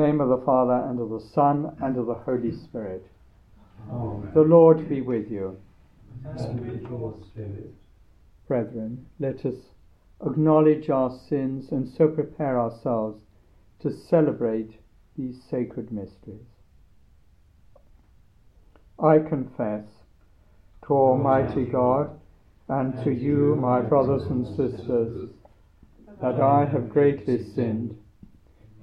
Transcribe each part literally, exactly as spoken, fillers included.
name of the Father, and of the Son, and of the Holy Spirit. Amen. The Lord be with you. And with your spirit. Brethren, let us acknowledge our sins and so prepare ourselves to celebrate these sacred mysteries. I confess to Almighty God and to you, my brothers and sisters, that I have greatly sinned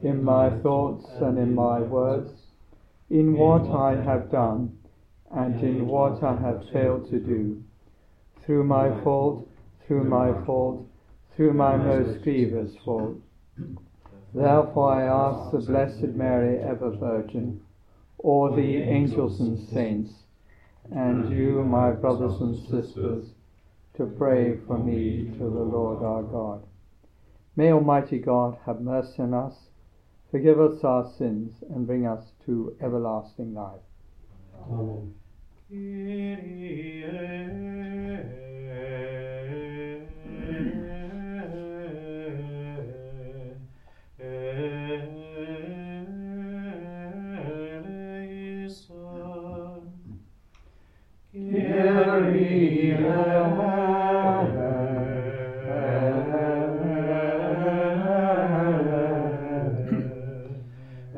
in my thoughts and in my words, in what I have done and in what I have failed to do, through my fault, through my fault, through my most grievous fault. Therefore I ask the Blessed Mary, ever Virgin, all the angels and saints, and you, my brothers and sisters, to pray for me to the Lord our God. May Almighty God have mercy on us, forgive us our sins, and bring us to everlasting life. Amen.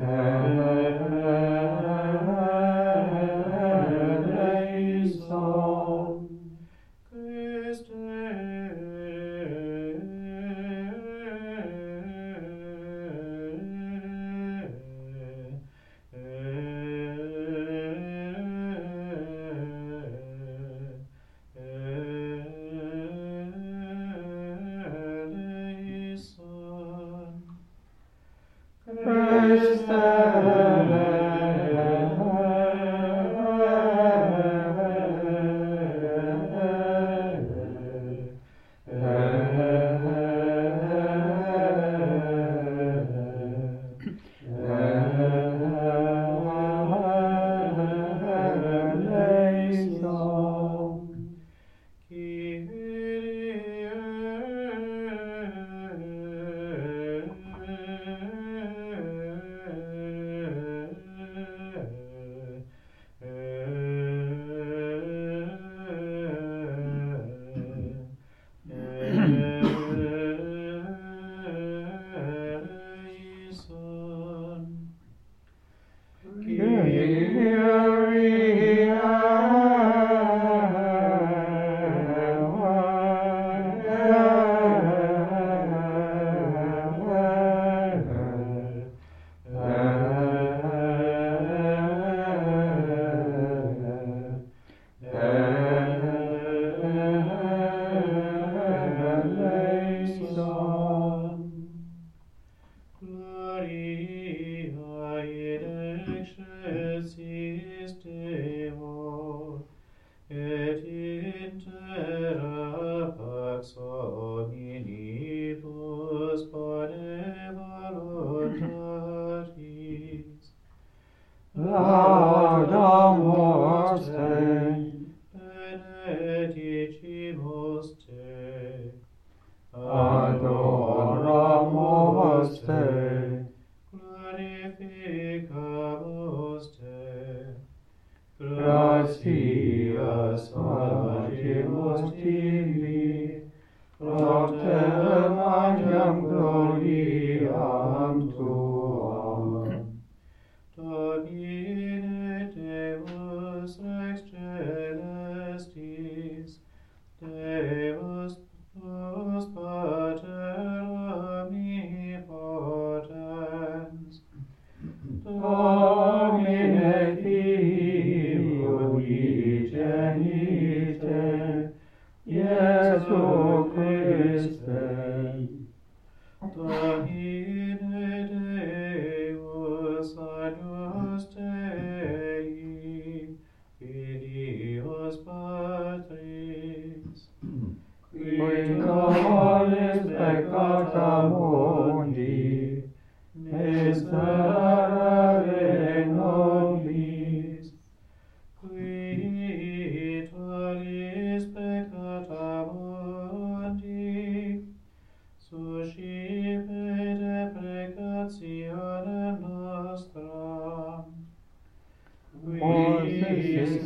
Kyrie eleison.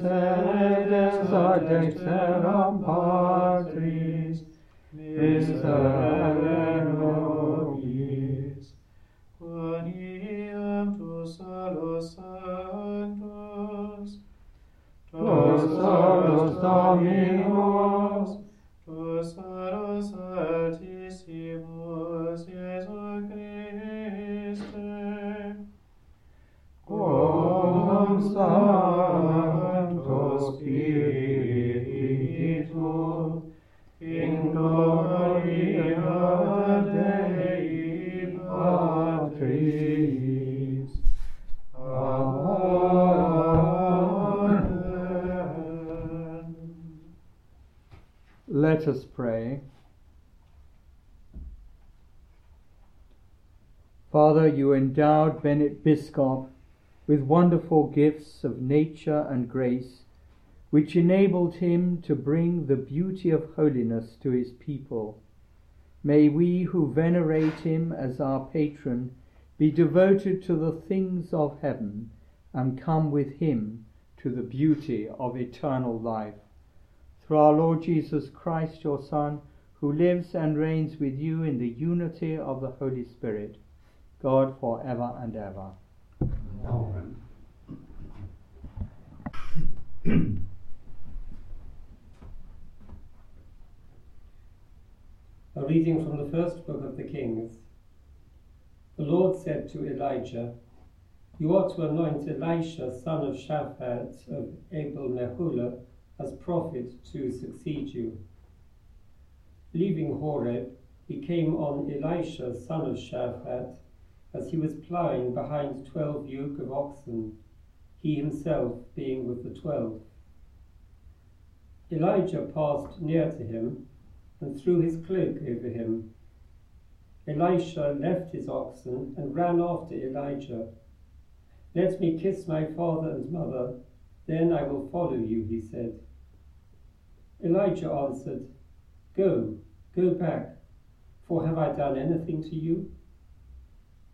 sedem sardexeram patris, miserere nobis, quoniam tus a los santos, tus a los dominos, tus a los altísimos, Jesu Christe, quam Sancto Spiritu, in gloria Dei Patris. Amen. Let us pray. Father, you endowed Benedict Biscop with wonderful gifts of nature and grace, which enabled him to bring the beauty of holiness to his people. May we who venerate him as our patron be devoted to the things of heaven and come with him to the beauty of eternal life. Through our Lord Jesus Christ, your Son, who lives and reigns with you in the unity of the Holy Spirit, God for ever and ever. Amen. A reading from the first book of the Kings. The Lord said to Elijah, "You ought to anoint Elisha, son of Shaphat of Abel-meholah, as prophet to succeed you." Leaving Horeb, he came on Elisha, son of Shaphat, as he was ploughing behind twelve yoke of oxen, he himself being with the twelve. Elijah passed near to him and threw his cloak over him. Elisha left his oxen and ran after Elijah. "Let me kiss my father and mother, then I will follow you," he said. Elijah answered, Go, go back, for have I done anything to you?"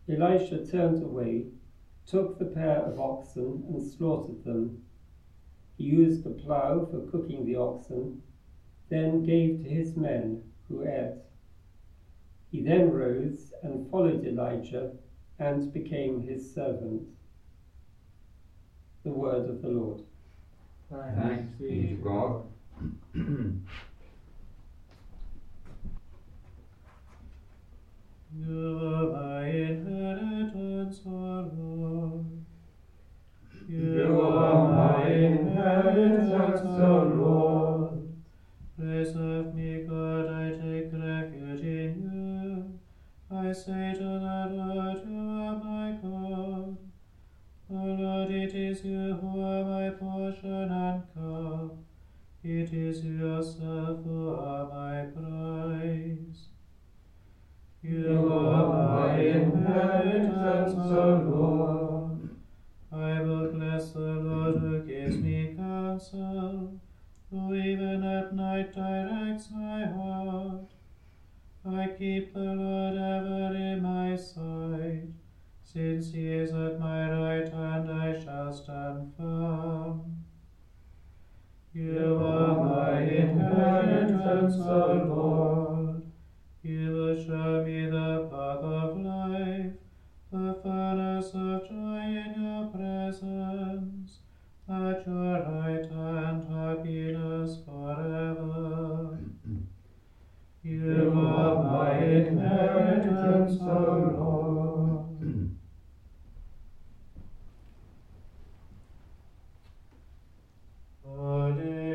Elisha turned away, took the pair of oxen and slaughtered them. He used the plough for cooking the oxen, then gave to his men, who ate. He then rose and followed Elijah and became his servant. The word of the Lord. Thanks be to God. You are my inheritance, O Lord. You are my inheritance, O Lord. Preserve me, God, I take refuge in you. I say to the Lord, you are my God. O Lord, it is you who are my portion and cup. It is yourself who are my prize. You are my inheritance, O Lord. I will bless the Lord who gives me counsel, who even at night directs my heart. I keep the Lord ever in my sight. Since he is at my right hand, I shall stand firm. You are my inheritance, O Lord. You will show me the path of life, the furnace of joy in your presence. At your right hand, happiness forever. You are my inheritance, O Lord. Alleluia.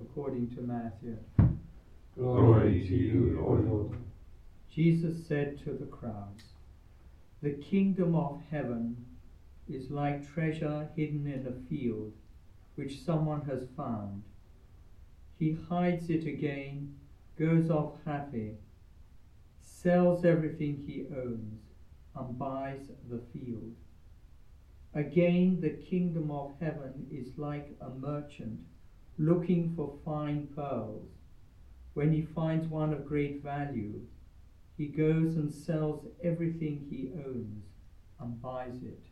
According to Matthew. Glory to you, O Lord. Jesus said to the crowds, "The kingdom of heaven is like treasure hidden in a field, which someone has found. He hides it again, goes off happy, sells everything he owns, and buys the field. Again, the kingdom of heaven is like a merchant looking for fine pearls. When he finds one of great value, he goes and sells everything he owns and buys it."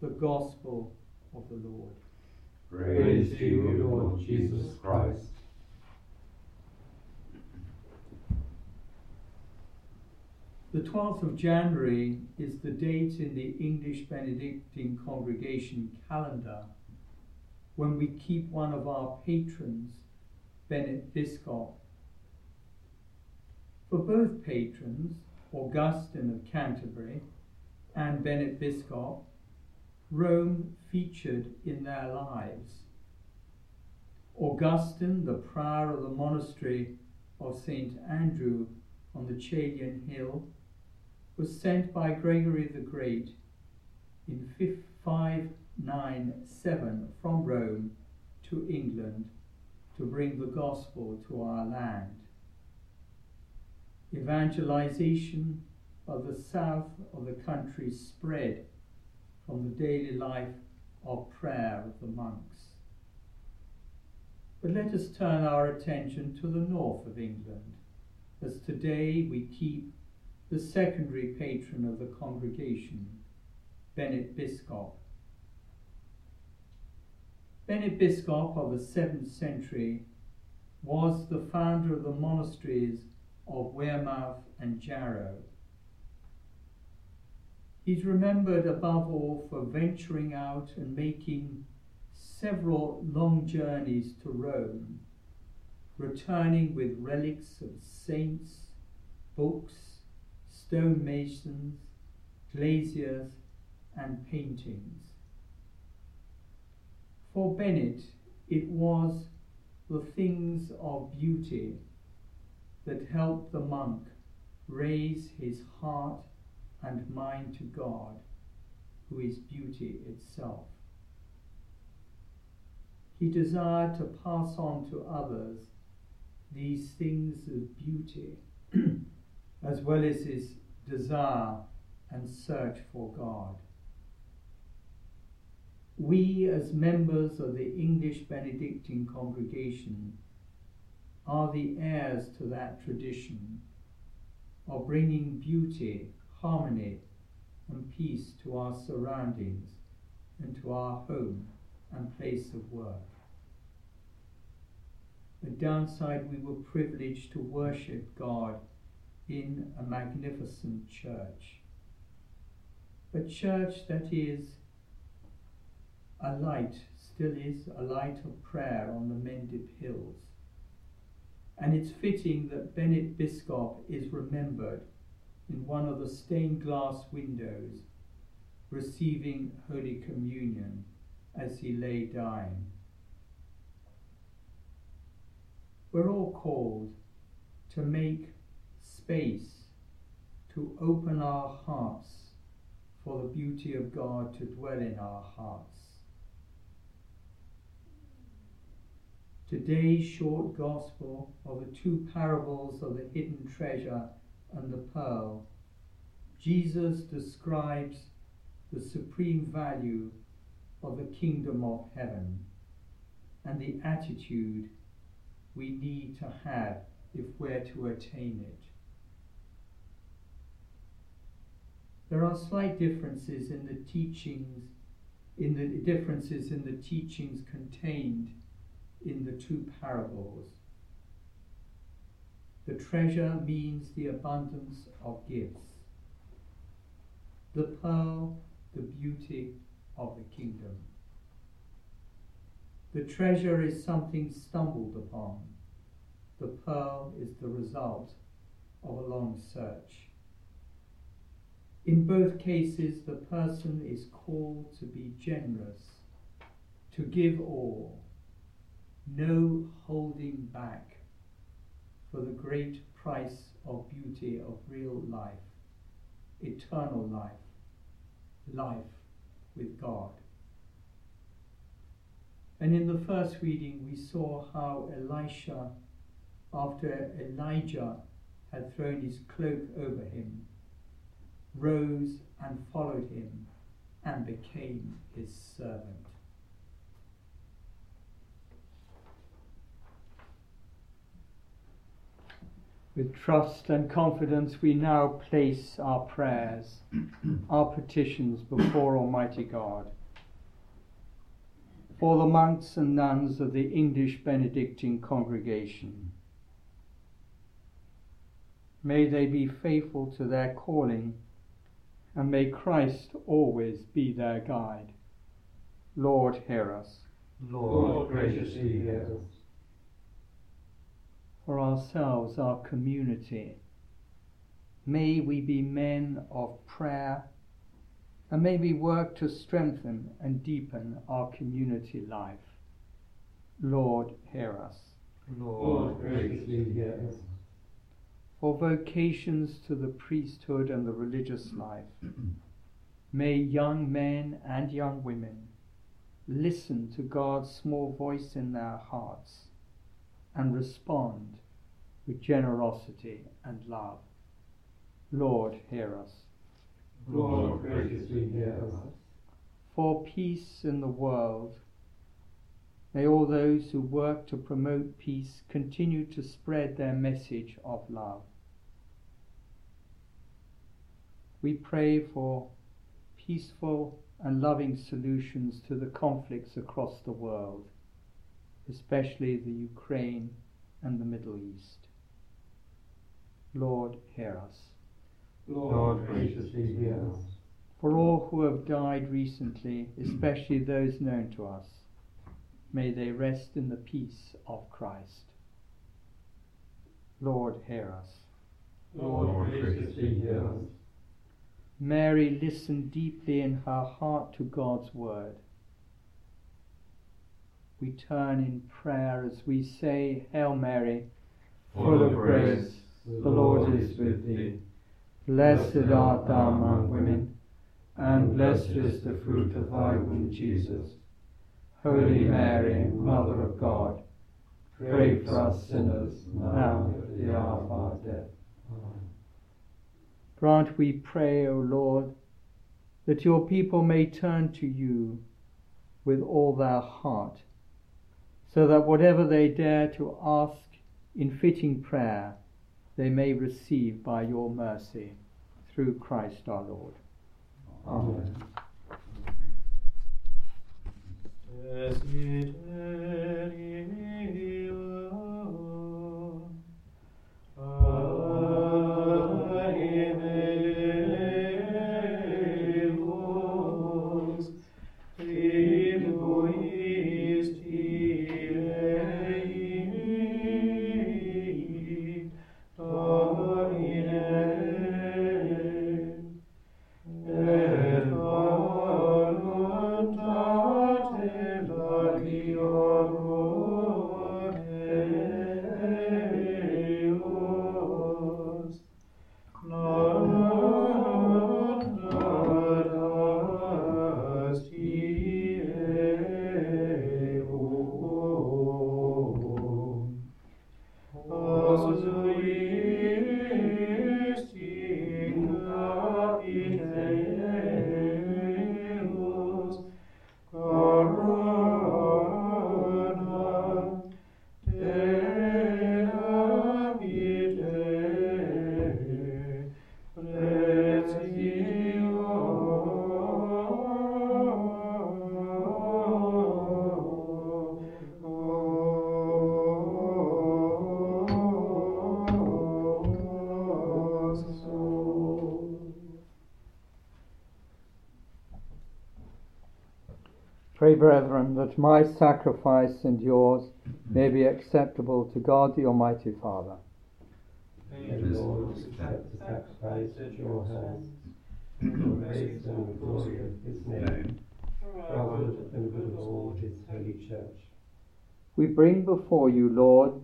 The Gospel of the Lord. Praise to you, Lord Jesus Christ. The twelfth of January is the date in the English Benedictine Congregation calendar when we keep one of our patrons, Benedict Biscop. For both patrons, Augustine of Canterbury and Benedict Biscop, Rome featured in their lives. Augustine, the prior of the monastery of St Andrew on the Caelian Hill, was sent by Gregory the Great in five ninety-seven from Rome to England to bring the gospel to our land. Evangelization of the south of the country spread from the daily life of prayer of the monks. But let us turn our attention to the north of England, as today we keep the secondary patron of the congregation, Benedict Biscop. Benedict Biscop of the seventh century was the founder of the monasteries of Wearmouth and Jarrow. He's remembered above all for venturing out and making several long journeys to Rome, returning with relics of saints, books, stonemasons, glaziers, and paintings. For Bennet, it was the things of beauty that helped the monk raise his heart and mind to God, who is beauty itself. He desired to pass on to others these things of beauty, as well as his desire and search for God. We, as members of the English Benedictine congregation, are the heirs to that tradition of bringing beauty, harmony, and peace to our surroundings and to our home and place of work. At Downside, we were privileged to worship God in a magnificent church, a church that is a light, still is a light of prayer on the Mendip Hills. And it's fitting that Benedict Biscop is remembered in one of the stained glass windows, receiving Holy Communion as he lay dying. We're all called to make space, to open our hearts for the beauty of God to dwell in our hearts. Today's short gospel of the two parables of the hidden treasure and the pearl, Jesus describes the supreme value of the kingdom of heaven and the attitude we need to have if we're to attain it. There are slight differences in the teachings, in the differences in the teachings contained in the two parables. The treasure means the abundance of gifts, the pearl, the beauty of the kingdom. The treasure is something stumbled upon. The pearl is the result of a long search. In both cases, the person is called to be generous, to give all, no holding back, for the great price of beauty of real life, eternal life, life with God. And in the first reading, we saw how Elisha, after Elijah had thrown his cloak over him, rose and followed him and became his servant. With trust and confidence we now place our prayers, our petitions before Almighty God. For the monks and nuns of the English Benedictine Congregation, may they be faithful to their calling, and may Christ always be their guide. Lord, hear us. Lord, graciously hear us. For ourselves, our community, may we be men of prayer, and may we work to strengthen and deepen our community life. Lord, hear us. Lord, graciously hear us. For vocations to the priesthood and the religious life, may young men and young women listen to God's small voice in their hearts and respond with generosity and love. Lord, hear us. Lord, graciously hear us. For peace in the world, may all those who work to promote peace continue to spread their message of love. We pray for peaceful and loving solutions to the conflicts across the world, especially the Ukraine and the Middle East. Lord, hear us. Lord, graciously hear us. For all who have died recently, especially those known to us, may they rest in the peace of Christ. Lord, hear us. Lord, graciously hear us. Mary listened deeply in her heart to God's word. We turn in prayer as we say, Hail Mary, full of grace, the Lord is with thee. Blessed art thou among women, and blessed is the fruit of thy womb, Jesus. Holy Mary, Mother of God, pray for us sinners, now and at the hour of our death. Amen. Grant, we pray, O Lord, that your people may turn to you with all their heart, so that whatever they dare to ask in fitting prayer, they may receive by your mercy, through Christ our Lord. Amen. Pray, brethren, that my sacrifice and yours may be acceptable to God the Almighty Father. May the Lord accept the sacrifice at your hands, and praise and the glory of his name, for our good and good of all his holy church. We bring before you, Lord,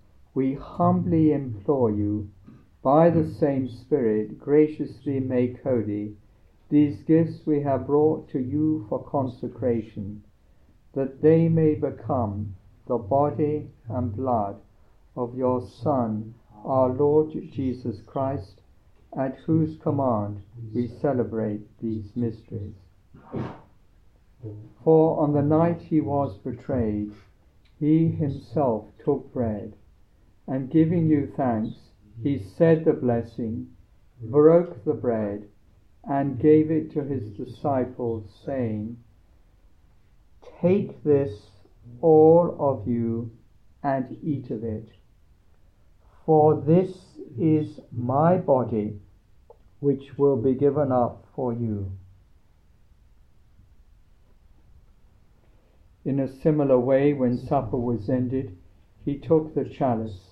we humbly implore you, by the same Spirit graciously make holy these gifts we have brought to you for consecration, that they may become the body and blood of your Son, our Lord Jesus Christ, at whose command we celebrate these mysteries. For on the night he was betrayed, he himself took bread, and giving you thanks, he said the blessing, broke the bread, and gave it to his disciples, saying, "Take this, all of you, and eat of it. For this is my body, which will be given up for you." In a similar way, when supper was ended, he took the chalice,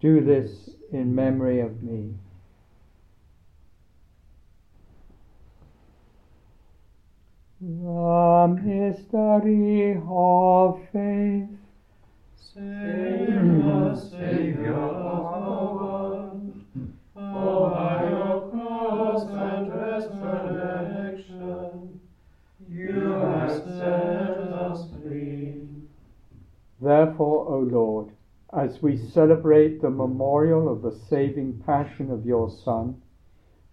Do this in memory of me. The mystery of faith. Save us, Saviour of the world, for by your cross and resurrection you have set us free. Therefore, O Lord, as we celebrate the memorial of the saving passion of your Son,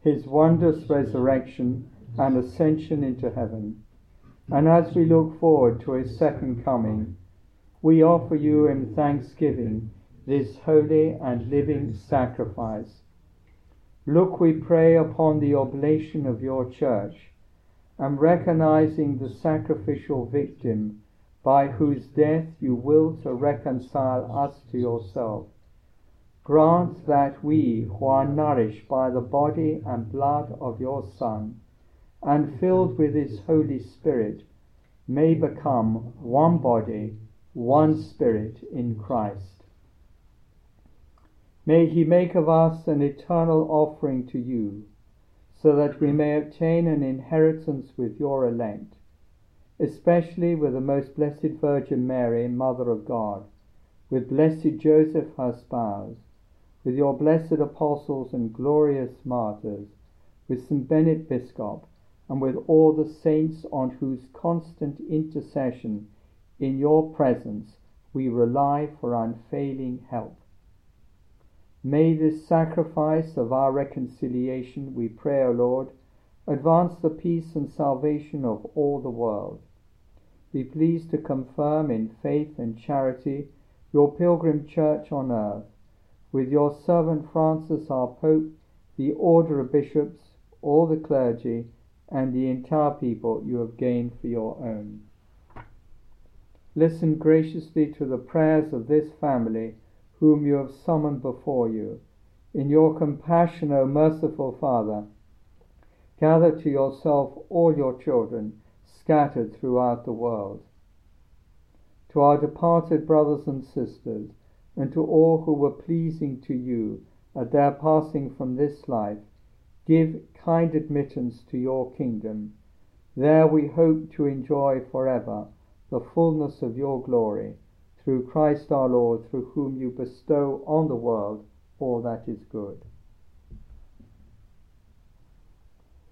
his wondrous resurrection and ascension into heaven, and as we look forward to his second coming, we offer you in thanksgiving this holy and living sacrifice. Look, we pray, upon the oblation of your church, and recognizing the sacrificial victim by whose death you will to reconcile us to yourself. Grant that we, who are nourished by the body and blood of your Son, and filled with his Holy Spirit, may become one body, one spirit in Christ. May he make of us an eternal offering to you, so that we may obtain an inheritance with your elect, especially with the most blessed Virgin Mary, Mother of God, with blessed Joseph, her spouse, with your blessed apostles and glorious martyrs, with St Benedict Biscop, and with all the saints on whose constant intercession in your presence we rely for unfailing help. May this sacrifice of our reconciliation, we pray, O Lord, advance the peace and salvation of all the world. Be pleased to confirm in faith and charity your pilgrim church on earth, with your servant Francis our Pope, the order of bishops, all the clergy, and the entire people you have gained for your own. Listen graciously to the prayers of this family whom you have summoned before you. In your compassion, O merciful Father, gather to yourself all your children scattered throughout the world. To our departed brothers and sisters, and to all who were pleasing to you at their passing from this life, give kind admittance to your kingdom. There we hope to enjoy forever the fullness of your glory, through Christ our Lord, through whom you bestow on the world all that is good.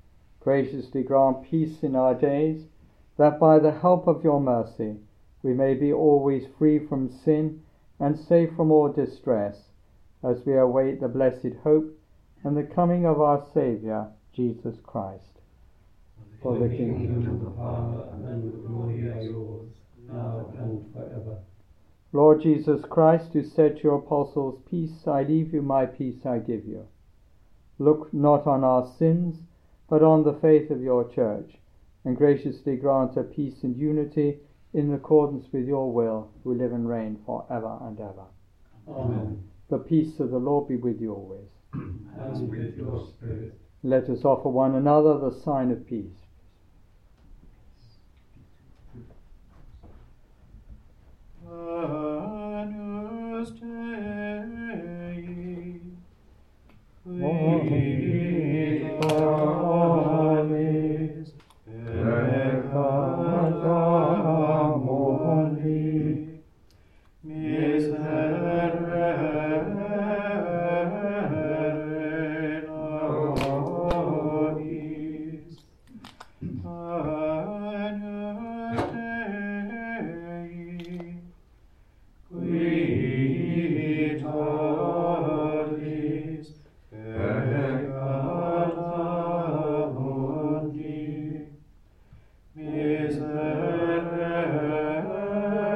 Graciously grant peace in our days, that by the help of your mercy we may be always free from sin and safe from all distress, as we await the blessed hope and the coming of our Saviour, Jesus Christ. For the kingdom of the Father, and the glory are yours, now and forever. Lord Jesus Christ, who said to your apostles, "Peace I leave you, my peace I give you," look not on our sins, but on the faith of your church, and graciously grant her peace and unity in accordance with your will, who live and reign for ever and ever. Amen. The peace of the Lord be with you always. And with your spirit. Let us offer one another the sign of peace. Agnus Dei, veni panis, peccata mori, miserere nobis. Agnus Dei, qui tollis peccata mundi, miserere nobis. Agnus Dei,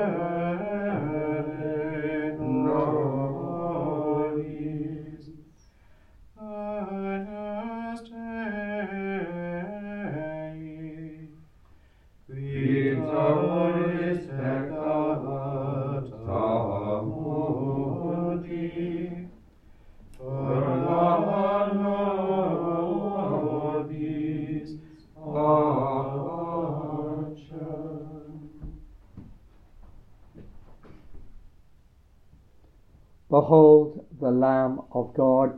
qui tollis peccata mundi, perdona nobis our church. Behold the Lamb of God,